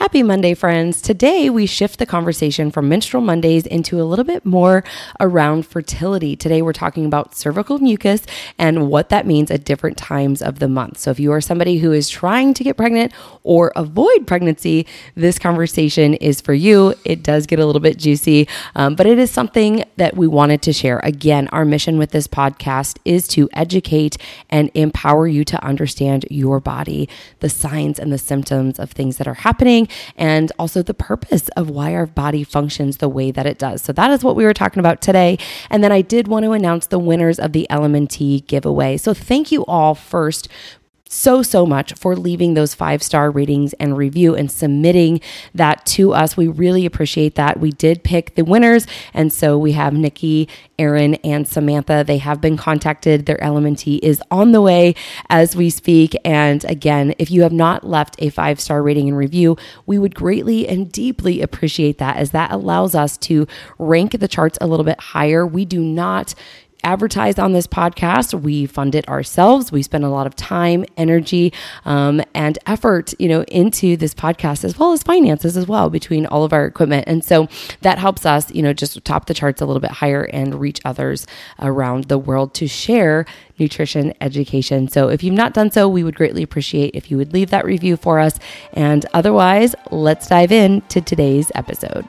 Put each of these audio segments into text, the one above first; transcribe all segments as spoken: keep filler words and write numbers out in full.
Happy Monday, friends. Today, we shift the conversation from Menstrual Mondays into a little bit more around fertility. Today, we're talking about cervical mucus and what that means at different times of the month. So if you are somebody who is trying to get pregnant or avoid pregnancy, this conversation is for you. It does get a little bit juicy, um, but it is something that we wanted to share. Again, our mission with this podcast is to educate and empower you to understand your body, the signs and the symptoms of things that are happening, and also the purpose of why our body functions the way that it does. So that is what we were talking about today. And then I did want to announce the winners of the L M N T giveaway. So thank you all first so, so much for leaving those five-star ratings and review and submitting that to us. We really appreciate that. We did pick the winners. And so we have Nikki, Erin, and Samantha. They have been contacted. Their L M N T is on the way as we speak. And again, if you have not left a five-star rating and review, we would greatly and deeply appreciate that, as that allows us to rank the charts a little bit higher. We do not advertise on this podcast. We fund it ourselves. We spend a lot of time, energy, um, and effort, you know, into this podcast, as well as finances as well, between all of our equipment. And so that helps us, you know, just top the charts a little bit higher and reach others around the world to share nutrition education. So if you've not done so, we would greatly appreciate if you would leave that review for us. And otherwise, let's dive in to today's episode.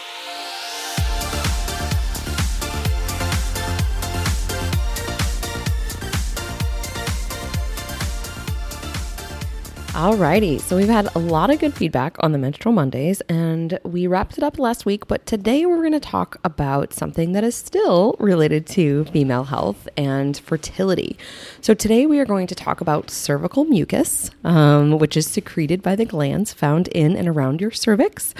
Alrighty, so we've had a lot of good feedback on the Menstrual Mondays, and we wrapped it up last week, but today we're going to talk about something that is still related to female health and fertility. So today we are going to talk about cervical mucus, um, which is secreted by the glands found in and around your cervix,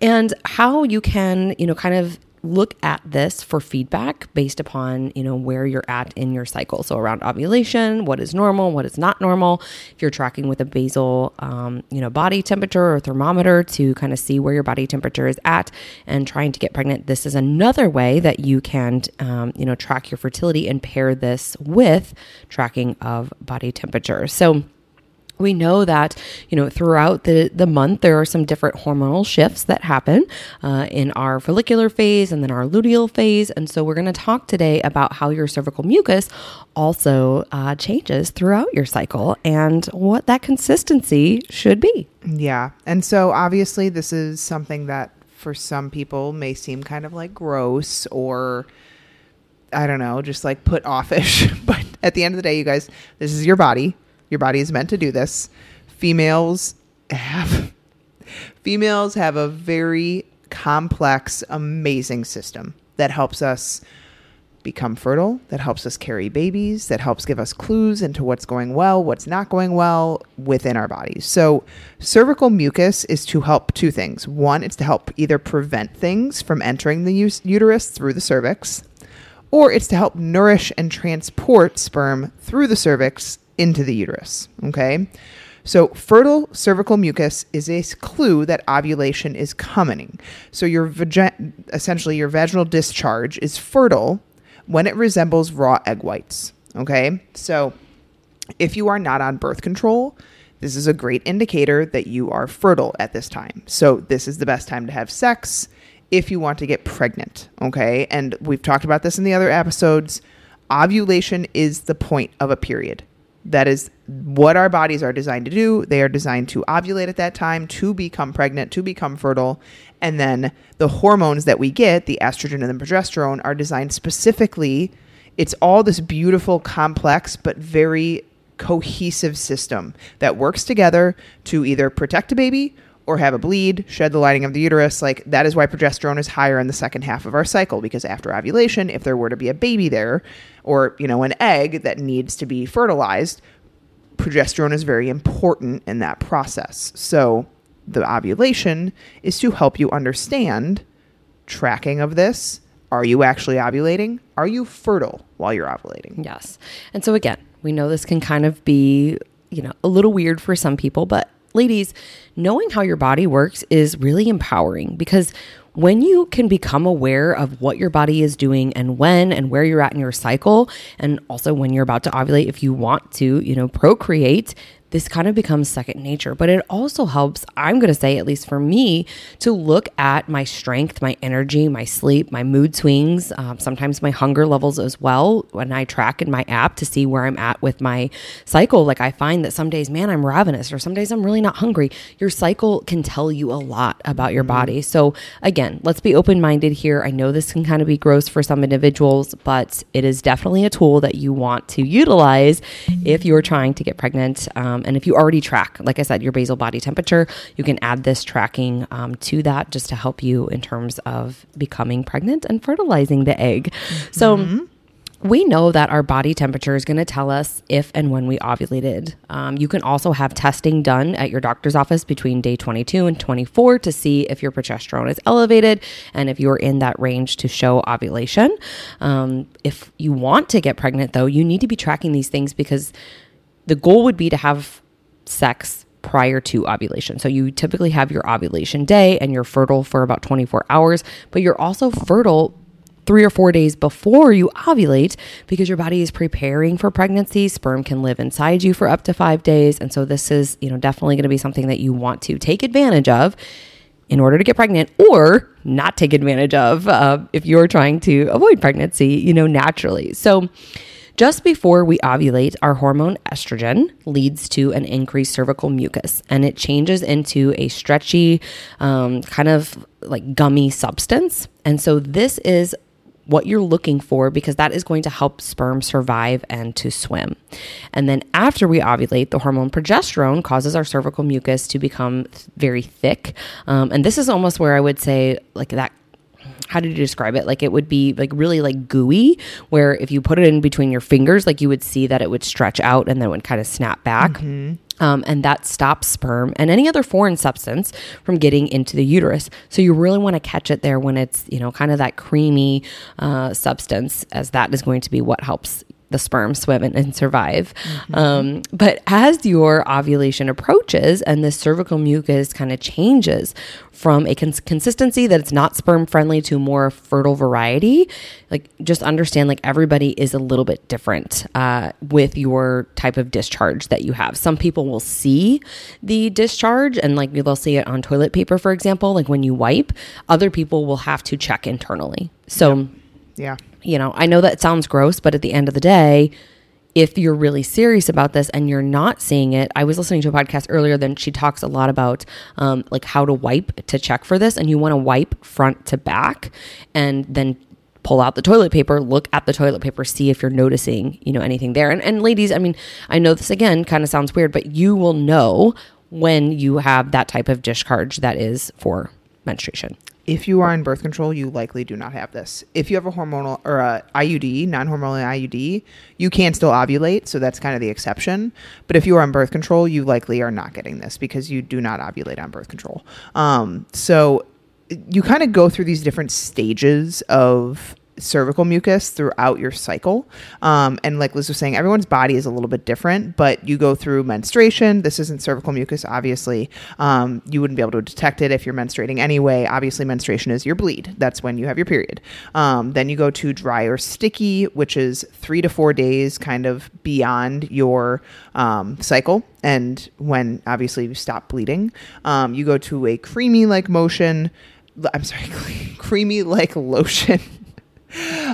and how you can, you know, kind of look at this for feedback based upon, you know, where you're at in your cycle. So around ovulation, what is normal, what is not normal. If you're tracking with a basal, um, you know, body temperature or thermometer to kind of see where your body temperature is at and trying to get pregnant, this is another way that you can, um, you know, track your fertility and pair this with tracking of body temperature. So we know that, you know, throughout the, the month, there are some different hormonal shifts that happen uh, in our follicular phase and then our luteal phase. And so we're going to talk today about how your cervical mucus also uh, changes throughout your cycle and what that consistency should be. Yeah. And so obviously this is something that for some people may seem kind of like gross or, I don't know, just like put offish. But at the end of the day, you guys, this is your body. Your body is meant to do this. Females have females have a very complex, amazing system that helps us become fertile, that helps us carry babies, that helps give us clues into what's going well, what's not going well within our bodies. So cervical mucus is to help two things. One, it's to help either prevent things from entering the u- uterus through the cervix, or it's to help nourish and transport sperm through the cervix into the uterus. Okay. So fertile cervical mucus is a clue that ovulation is coming. So your vagi- essentially your vaginal discharge is fertile when it resembles raw egg whites. Okay. So if you are not on birth control, this is a great indicator that you are fertile at this time. So this is the best time to have sex if you want to get pregnant. Okay. And we've talked about this in the other episodes. Ovulation is the point of a period. That is what our bodies are designed to do. They are designed to ovulate at that time, to become pregnant, to become fertile. And then the hormones that we get, the estrogen and the progesterone, are designed specifically. It's all this beautiful, complex, but very cohesive system that works together to either protect a baby or have a bleed, shed the lining of the uterus. Like, that is why progesterone is higher in the second half of our cycle, because after ovulation, if there were to be a baby there, or, you know, an egg that needs to be fertilized, progesterone is very important in that process. So the ovulation is to help you understand tracking of this, Are you actually ovulating? Are you fertile while you're ovulating? Yes. And so again, we know this can kind of be, you know, a little weird for some people, but ladies, knowing how your body works is really empowering, because when you can become aware of what your body is doing and when and where you're at in your cycle, and also when you're about to ovulate, if you want to, you know, procreate, this kind of becomes second nature. But it also helps, I'm going to say, at least for me, to look at my strength, my energy, my sleep, my mood swings, um, sometimes my hunger levels as well. When I track in my app to see where I'm at with my cycle, like I find that some days, man, I'm ravenous, or some days I'm really not hungry. Your cycle can tell you a lot about your body. So again, let's be open-minded here. I know this can kind of be gross for some individuals, but it is definitely a tool that you want to utilize if you're trying to get pregnant. Um, And if you already track, like I said, your basal body temperature, you can add this tracking um, to that just to help you in terms of becoming pregnant and fertilizing the egg. So mm-hmm. we know that our body temperature is going to tell us if and when we ovulated. Um, you can also have testing done at your doctor's office between day twenty-two and twenty-four to see if your progesterone is elevated and if you're in that range to show ovulation. Um, if you want to get pregnant, though, you need to be tracking these things, because the goal would be to have sex prior to ovulation. So you typically have your ovulation day and you're fertile for about twenty-four hours, but you're also fertile three or four days before you ovulate, because your body is preparing for pregnancy. Sperm can live inside you for up to five days. And so this is, you know, definitely going to be something that you want to take advantage of in order to get pregnant, or not take advantage of uh, if you're trying to avoid pregnancy, you know, naturally. So just before we ovulate, our hormone estrogen leads to an increased cervical mucus, and it changes into a stretchy, um, kind of like gummy substance. And so this is what you're looking for, because that is going to help sperm survive and to swim. And then after we ovulate, the hormone progesterone causes our cervical mucus to become th- very thick. Um, and this is almost where I would say like that, how did you describe it? Like it would be like really like gooey, where if you put it in between your fingers, like you would see that it would stretch out and then it would kind of snap back. Mm-hmm. Um, and that stops sperm and any other foreign substance from getting into the uterus. So you really want to catch it there when it's, you know, kind of that creamy uh, substance, as that is going to be what helps the sperm swim and, and survive. Mm-hmm. Um, but as your ovulation approaches and the cervical mucus kind of changes from a cons- consistency that it's not sperm friendly to more fertile variety, like just understand like everybody is a little bit different uh, with your type of discharge that you have. Some people will see the discharge and like they'll see it on toilet paper, for example, like when you wipe. Other people will have to check internally. So yep. Yeah. You know, I know that sounds gross, but at the end of the day, if you're really serious about this and you're not seeing it, I was listening to a podcast earlier, then she talks a lot about um, like how to wipe to check for this. And you want to wipe front to back and then pull out the toilet paper, look at the toilet paper, see if you're noticing, you know, anything there. And, and ladies, I mean, I know this again kind of sounds weird, but you will know when you have that type of discharge that is for menstruation. If you are on birth control, you likely do not have this. If you have a hormonal or a I U D, non-hormonal I U D, you can still ovulate. So that's kind of the exception. But if you are on birth control, you likely are not getting this because you do not ovulate on birth control. Um, so you kind of go through these different stages of cervical mucus throughout your cycle. Um, and like Liz was saying, everyone's body is a little bit different, but you go through menstruation. This isn't cervical mucus, obviously. Um, you wouldn't be able to detect it if you're menstruating anyway. Obviously, menstruation is your bleed. That's when you have your period. Um, then you go to dry or sticky, which is three to four days kind of beyond your um, cycle. And when obviously you stop bleeding, um, you go to a creamy-like motion. I'm sorry, creamy-like lotion.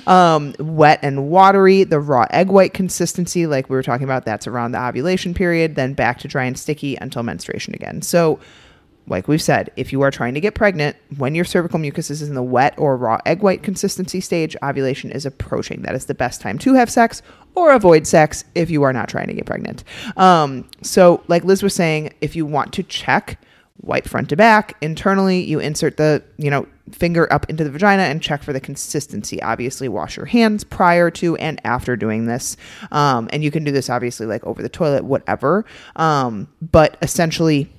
Um, wet and watery, the raw egg white consistency, like we were talking about, that's around the ovulation period, then back to dry and sticky until menstruation again. So like we've said, if you are trying to get pregnant, when your cervical mucus is in the wet or raw egg white consistency stage, ovulation is approaching. That is the best time to have sex or avoid sex if you are not trying to get pregnant. Um, so like Liz was saying, if you want to check, wipe front to back. Internally, you insert the, you know, finger up into the vagina and check for the consistency. Obviously, wash your hands prior to and after doing this. Um, and you can do this, obviously, like over the toilet, whatever. Um, but essentially,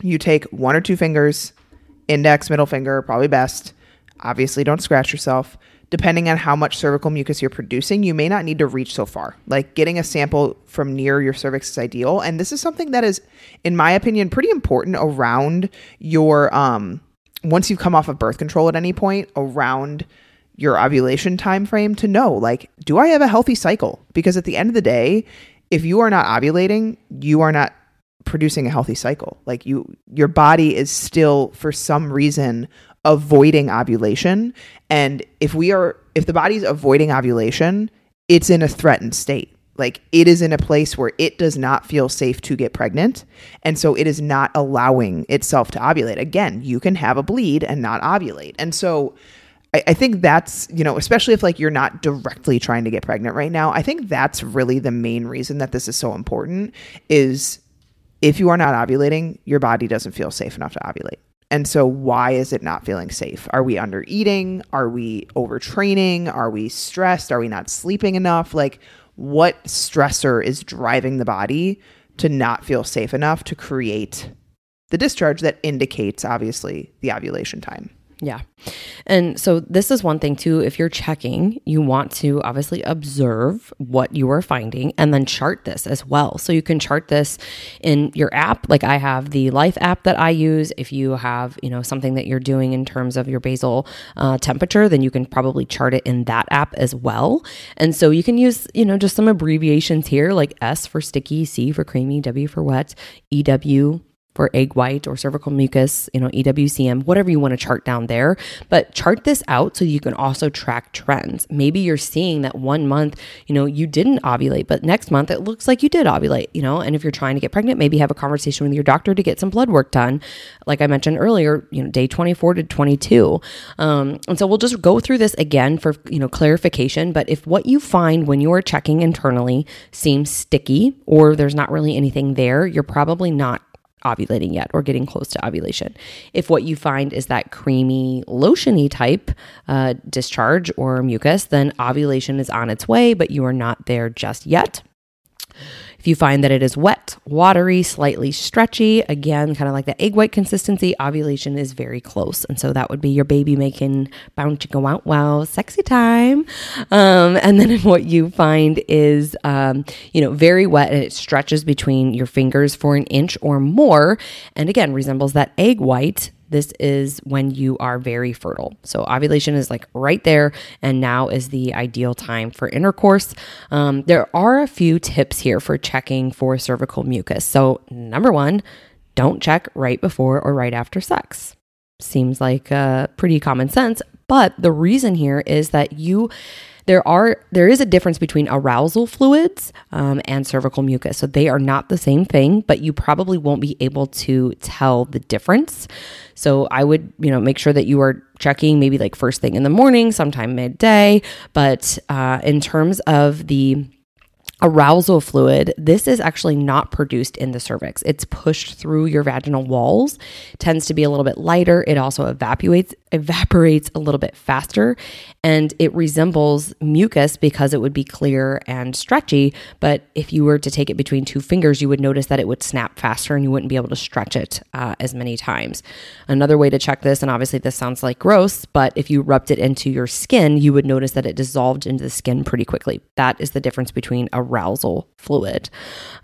you take one or two fingers, index, middle finger, probably best. Obviously, don't scratch yourself. depending on how much cervical mucus you're producing, you may not need to reach so far. Like, getting a sample from near your cervix is ideal. And this is something that is, in my opinion, pretty important around your, um, once you've come off of birth control at any point, around your ovulation time frame, to know, like, do I have a healthy cycle? Because at the end of the day, if you are not ovulating, you are not producing a healthy cycle. Like, you, your body is still, for some reason, avoiding ovulation. And if we are, if the body's avoiding ovulation, it's in a threatened state. Like, it is in a place where it does not feel safe to get pregnant. And so it is not allowing itself to ovulate. Again, you can have a bleed and not ovulate. And so I, I think that's, you know, especially if, like, you're not directly trying to get pregnant right now, I think that's really the main reason that this is so important, is if you are not ovulating, your body doesn't feel safe enough to ovulate. And so why is it not feeling safe? Are we under eating? Are we overtraining? Are we stressed? Are we not sleeping enough? Like, what stressor is driving the body to not feel safe enough to create the discharge that indicates, obviously, the ovulation time? Yeah. And so this is one thing too, if you're checking, you want to obviously observe what you are finding and then chart this as well. So you can chart this in your app. Like, I have the Life app that I use. If you have, you know, something that you're doing in terms of your basal uh, temperature, then you can probably chart it in that app as well. And so you can use, you know, just some abbreviations here, like S for sticky, C for creamy, W for wet, E W for egg white or cervical mucus, you know, E W C M, whatever you want to chart down there. But chart this out so you can also track trends. Maybe you're seeing that one month, you know, you didn't ovulate, but next month it looks like you did ovulate, you know, and if you're trying to get pregnant, maybe have a conversation with your doctor to get some blood work done. Like I mentioned earlier, you know, day twenty-four to twenty-two. Um, and so we'll just go through this again for, you know, clarification. But if what you find when you are checking internally seems sticky or there's not really anything there, you're probably not ovulating yet or getting close to ovulation. If what you find is that creamy, lotiony type uh, discharge or mucus, then ovulation is on its way, but you are not there just yet. If you find that it is wet, watery, slightly stretchy, again, kind of like that egg white consistency, ovulation is very close. And so that would be your baby making bound chicka wow wow, sexy time. Um, and then what you find is, um, you know, very wet and it stretches between your fingers for an inch or more. And again, resembles that egg white. This is when you are very fertile. So ovulation is like right there, and now is the ideal time for intercourse. Um, there are a few tips here for checking for cervical mucus. So number one, don't check right before or right after sex. Seems like uh, pretty common sense, but the reason here is that you... There are there is a difference between arousal fluids um, and cervical mucus. So they are not the same thing, but you probably won't be able to tell the difference. So I would, you know, make sure that you are checking maybe like first thing in the morning, sometime midday. But uh, in terms of the arousal fluid, this is actually not produced in the cervix. It's pushed through your vaginal walls, tends to be a little bit lighter. It also evaporates, evaporates a little bit faster, and it resembles mucus because it would be clear and stretchy. But if you were to take it between two fingers, you would notice that it would snap faster and you wouldn't be able to stretch it uh, as many times. Another way to check this, and obviously this sounds like gross, but if you rubbed it into your skin, you would notice that it dissolved into the skin pretty quickly. That is the difference between a arousal fluid.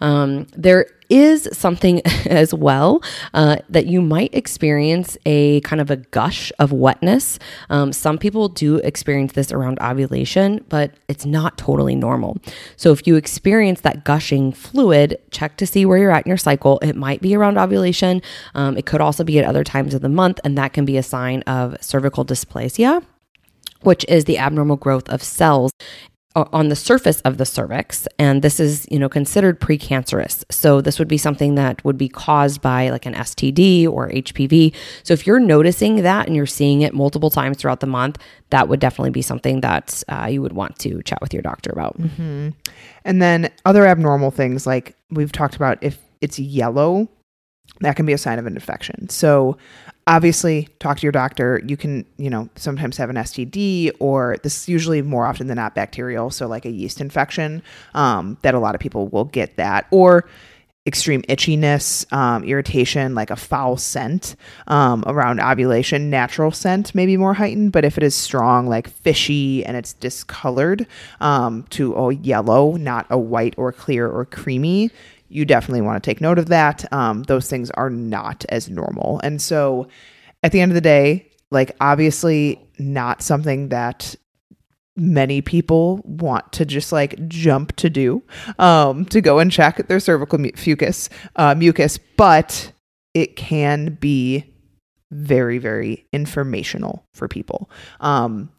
Um, there is something as well uh, that you might experience a kind of a gush of wetness. Um, some people do experience this around ovulation, but it's not totally normal. So if you experience that gushing fluid, check to see where you're at in your cycle. It might be around ovulation. Um, it could also be at other times of the month, and that can be a sign of cervical dysplasia, which is the abnormal growth of cells on the surface of the cervix. And this is, you know, considered precancerous. So this would be something that would be caused by like an S T D or H P V. So if you're noticing that and you're seeing it multiple times throughout the month, that would definitely be something that uh, you would want to chat with your doctor about. Mm-hmm. And then other abnormal things, like we've talked about, if it's yellow, that can be a sign of an infection. So obviously talk to your doctor. You can, you know, sometimes have an S T D, or this is usually more often than not bacterial. So like a yeast infection, um, that a lot of people will get that, or extreme itchiness, um, irritation, like a foul scent um, around ovulation. Natural scent may be more heightened, but if it is strong, like fishy, and it's discolored um, to a yellow, not a white or clear or creamy, you definitely want to take note of that. Um, those things are not as normal. And so at the end of the day, like obviously not something that many people want to just like jump to do, um, to go and check their cervical mu- fucus, uh, mucus, but it can be very, very informational for people. Um,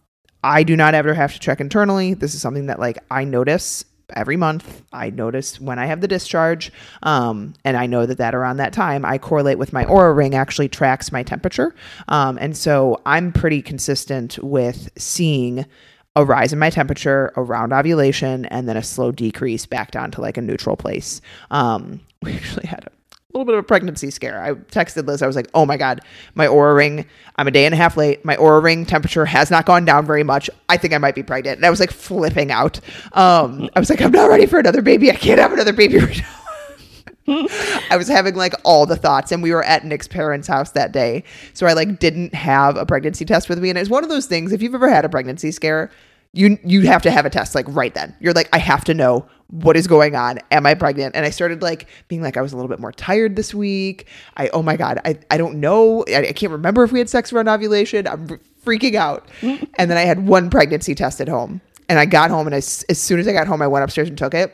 I do not ever have to check internally. This is something that like I notice every month. I notice when I have the discharge, um, and I know that that around that time, I correlate with my Oura Ring, actually tracks my temperature. Um, and so I'm pretty consistent with seeing a rise in my temperature around ovulation and then a slow decrease back down to like a neutral place. Um, we actually had a little bit of a pregnancy scare. I texted Liz. I was like, oh my God, my Oura Ring, I'm a day and a half late. My Oura Ring temperature has not gone down very much. I think I might be pregnant. And I was like flipping out. Um, I was like, I'm not ready for another baby. I can't have another baby right now. I was having like all the thoughts, and we were at Nick's parents' house that day. So I like didn't have a pregnancy test with me. And it's one of those things, if you've ever had a pregnancy scare, you you have to have a test like right then. You're like, I have to know what is going on. Am I pregnant? And I started like being like, I was a little bit more tired this week. I, oh my God, I, I don't know. I, I can't remember if we had sex around ovulation. I'm freaking out. And then I had one pregnancy test at home, and I got home, and I, as soon as I got home, I went upstairs and took it.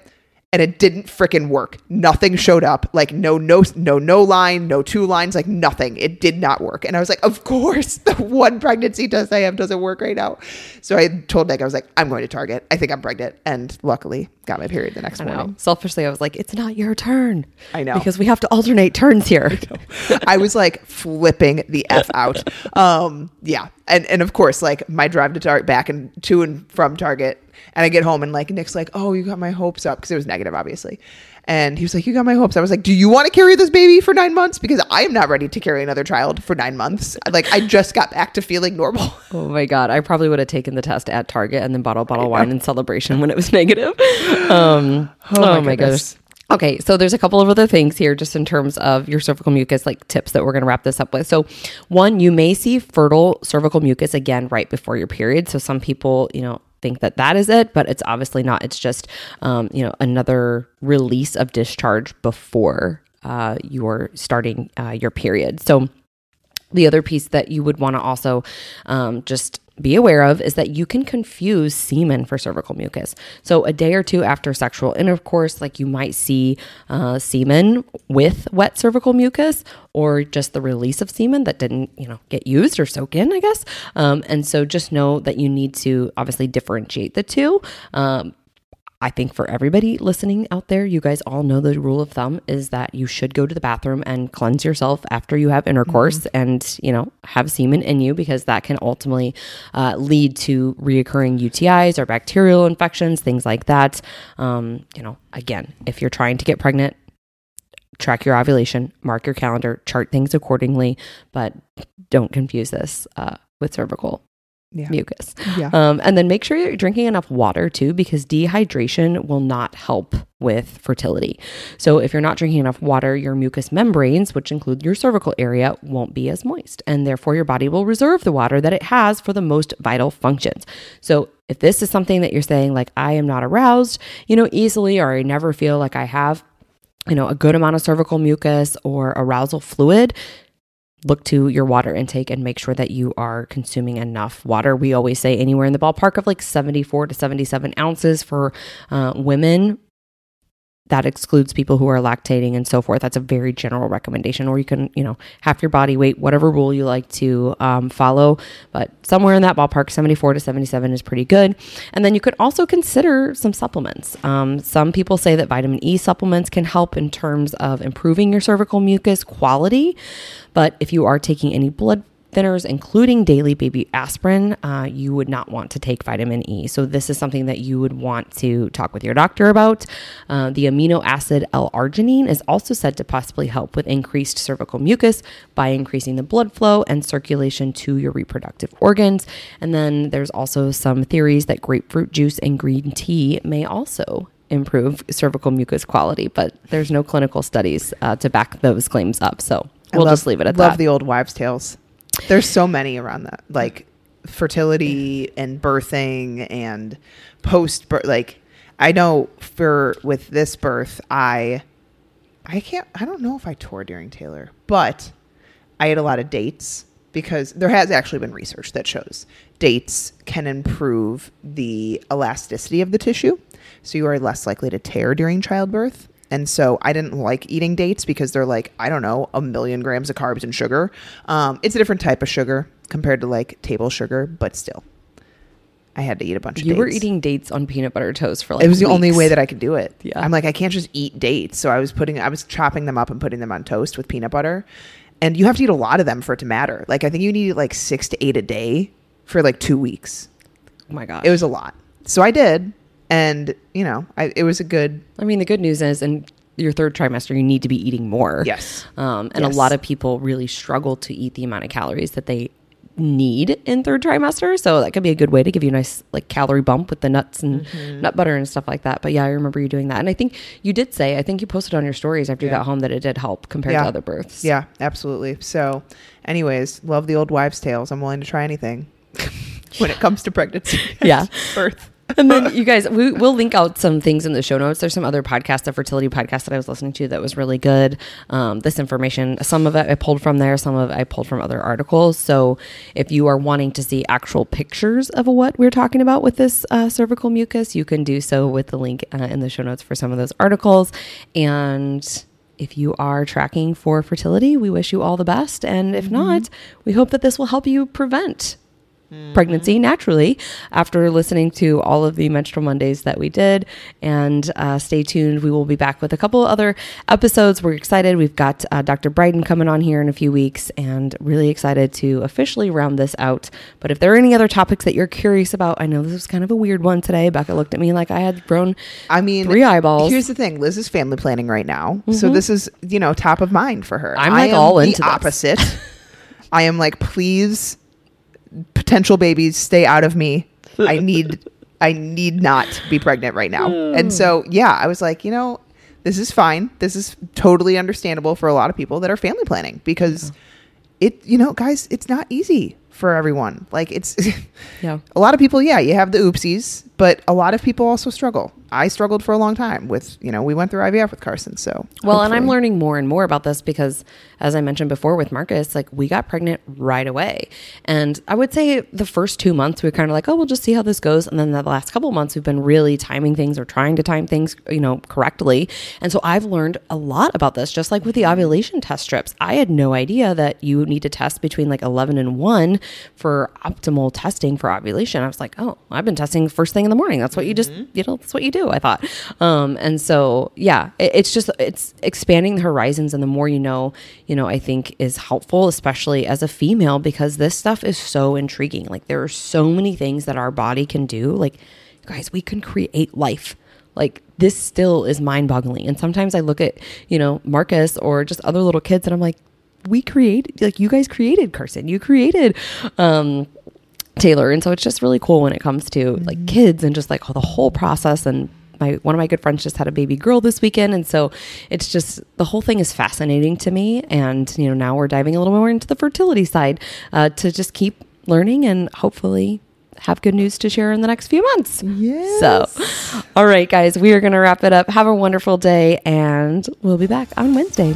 And it didn't frickin' work. Nothing showed up. Like no, no, no, no line, no two lines, like nothing. It did not work. And I was like, of course, the one pregnancy test I have doesn't work right now. So I told Nick, I was like, I'm going to Target. I think I'm pregnant. And luckily got my period the next I morning. Know. Selfishly, I was like, it's not your turn. I know. Because we have to alternate turns here. I, I was like flipping the F out. Um, yeah. And, and of course, like my drive to Target back and to and from Target. And I get home, and like Nick's like, oh, you got my hopes up, because it was negative, obviously. And he was like, you got my hopes. I was like, do you want to carry this baby for nine months? Because I am not ready to carry another child for nine months. Like I just got back to feeling normal. Oh my God. I probably would have taken the test at Target and then bottle bottle wine in celebration when it was negative. Um, oh, oh my, my goodness. goodness. Okay, so there's a couple of other things here just in terms of your cervical mucus, like tips that we're going to wrap this up with. So one, you may see fertile cervical mucus again right before your period. So some people, you know, think that that is it, but it's obviously not. It's just, um, you know, another release of discharge before uh, you're starting uh, your period. So the other piece that you would want to also um, just be aware of is that you can confuse semen for cervical mucus. So a day or two after sexual intercourse, like you might see uh, semen with wet cervical mucus, or just the release of semen that didn't, you know, get used or soak in, I guess. Um, and so just know that you need to obviously differentiate the two. Um, I think for everybody listening out there, you guys all know the rule of thumb is that you should go to the bathroom and cleanse yourself after you have intercourse, mm-hmm. and, you know, have semen in you, because that can ultimately uh, lead to reoccurring U T Is or bacterial infections, things like that. Um, you know, again, if you're trying to get pregnant, track your ovulation, mark your calendar, chart things accordingly, but don't confuse this uh, with cervical Yeah. mucus. Yeah. Um, and then make sure you're drinking enough water too, because dehydration will not help with fertility. So if you're not drinking enough water, your mucous membranes, which include your cervical area, won't be as moist, and therefore your body will reserve the water that it has for the most vital functions. So if this is something that you're saying, like, I am not aroused, you know, easily, or I never feel like I have, you know, a good amount of cervical mucus or arousal fluid, look to your water intake and make sure that you are consuming enough water. We always say anywhere in the ballpark of like seventy-four to seventy-seven ounces for uh, women. That excludes people who are lactating and so forth. That's a very general recommendation, or you can, you know, half your body weight, whatever rule you like to um, follow. But somewhere in that ballpark, seventy-four to seventy-seven is pretty good. And then you could also consider some supplements. Um, some people say that vitamin E supplements can help in terms of improving your cervical mucus quality. But if you are taking any blood thinners, including daily baby aspirin, uh, you would not want to take vitamin E. So this is something that you would want to talk with your doctor about. Uh, the amino acid L-arginine is also said to possibly help with increased cervical mucus by increasing the blood flow and circulation to your reproductive organs. And then there's also some theories that grapefruit juice and green tea may also improve cervical mucus quality, but there's no clinical studies uh, to back those claims up. So we'll love, just leave it at love that. Love the old wives' tales. There's so many around that, like fertility and birthing and post-birth. Like I know for with this birth, I, I can't, I don't know if I tore during Taylor, but I had a lot of dates because there has actually been research that shows dates can improve the elasticity of the tissue. So you are less likely to tear during childbirth. And so I didn't like eating dates because they're like, I don't know, a million grams of carbs and sugar. Um, it's a different type of sugar compared to like table sugar, but still. I had to eat a bunch of you dates. You were eating dates on peanut butter toast for like It was weeks. The only way that I could do it. Yeah. I'm like, I can't just eat dates. So I was putting, I was chopping them up and putting them on toast with peanut butter. And you have to eat a lot of them for it to matter. Like I think you need like six to eight a day for like two weeks. Oh my God. It was a lot. So I did. And, you know, I, it was a good... I mean, the good news is in your third trimester, you need to be eating more. Yes. Um, and yes. a lot of people really struggle to eat the amount of calories that they need in third trimester. So that could be a good way to give you a nice like calorie bump with the nuts and mm-hmm. nut butter and stuff like that. But yeah, I remember you doing that. And I think you did say, I think you posted on your stories after yeah. you got home that it did help compared yeah. to other births. Yeah, absolutely. So anyways, love the old wives' tales. I'm willing to try anything when it comes to pregnancy. Yeah. Birth. And then you guys, we, we'll link out some things in the show notes. There's some other podcasts, the fertility podcast that I was listening to that was really good. Um, this information, some of it I pulled from there, some of it I pulled from other articles. So if you are wanting to see actual pictures of what we're talking about with this uh, cervical mucus, you can do so with the link uh, in the show notes for some of those articles. And if you are tracking for fertility, we wish you all the best. And if mm-hmm. not, we hope that this will help you prevent pregnancy naturally after listening to all of the Menstrual Mondays that we did. And uh, stay tuned. We will be back with a couple other episodes. We're excited. We've got uh, Doctor Bryden coming on here in a few weeks and really excited to officially round this out. But if there are any other topics that you're curious about, I know this was kind of a weird one today. Becca looked at me like I had grown I mean, three eyeballs. Here's the thing. Liz is family planning right now. Mm-hmm. So this is, you know, top of mind for her. I'm like all into the opposite. I am like, please... potential babies, stay out of me. I need, I need not be pregnant right now. And so, yeah, I was like, you know, this is fine. This is totally understandable for a lot of people that are family planning because yeah. it, you know, guys, it's not easy for everyone. Like it's yeah. a lot of people. Yeah. You have the oopsies, but a lot of people also struggle. I struggled for a long time with, you know, we went through I V F with Carson. So well, hopefully. And I'm learning more and more about this because as I mentioned before with Marcus, like we got pregnant right away. And I would say the first two months we were kind of like, oh, we'll just see how this goes. And then the last couple of months we've been really timing things or trying to time things, you know, correctly. And so I've learned a lot about this, just like with the ovulation test strips. I had no idea that you need to test between like eleven and one for optimal testing for ovulation. I was like, oh, I've been testing first thing in the morning. That's what you just, you know, that's what you do. I thought. Um, and so, yeah, it, it's just, it's expanding the horizons. And the more, you know, you know, I think is helpful, especially as a female, because this stuff is so intriguing. Like there are so many things that our body can do. Like guys, we can create life. Like this still is mind boggling. And sometimes I look at, you know, Marcus or just other little kids and I'm like, we created, like you guys created Carson, you created, um, Taylor. And so it's just really cool when it comes to mm-hmm. like kids and just like oh, the whole process. And my, one of my good friends just had a baby girl this weekend. And so it's just, the whole thing is fascinating to me. And, you know, now we're diving a little more into the fertility side uh, to just keep learning and hopefully have good news to share in the next few months. Yes. So, all right, guys, we are going to wrap it up. Have a wonderful day and we'll be back on Wednesday.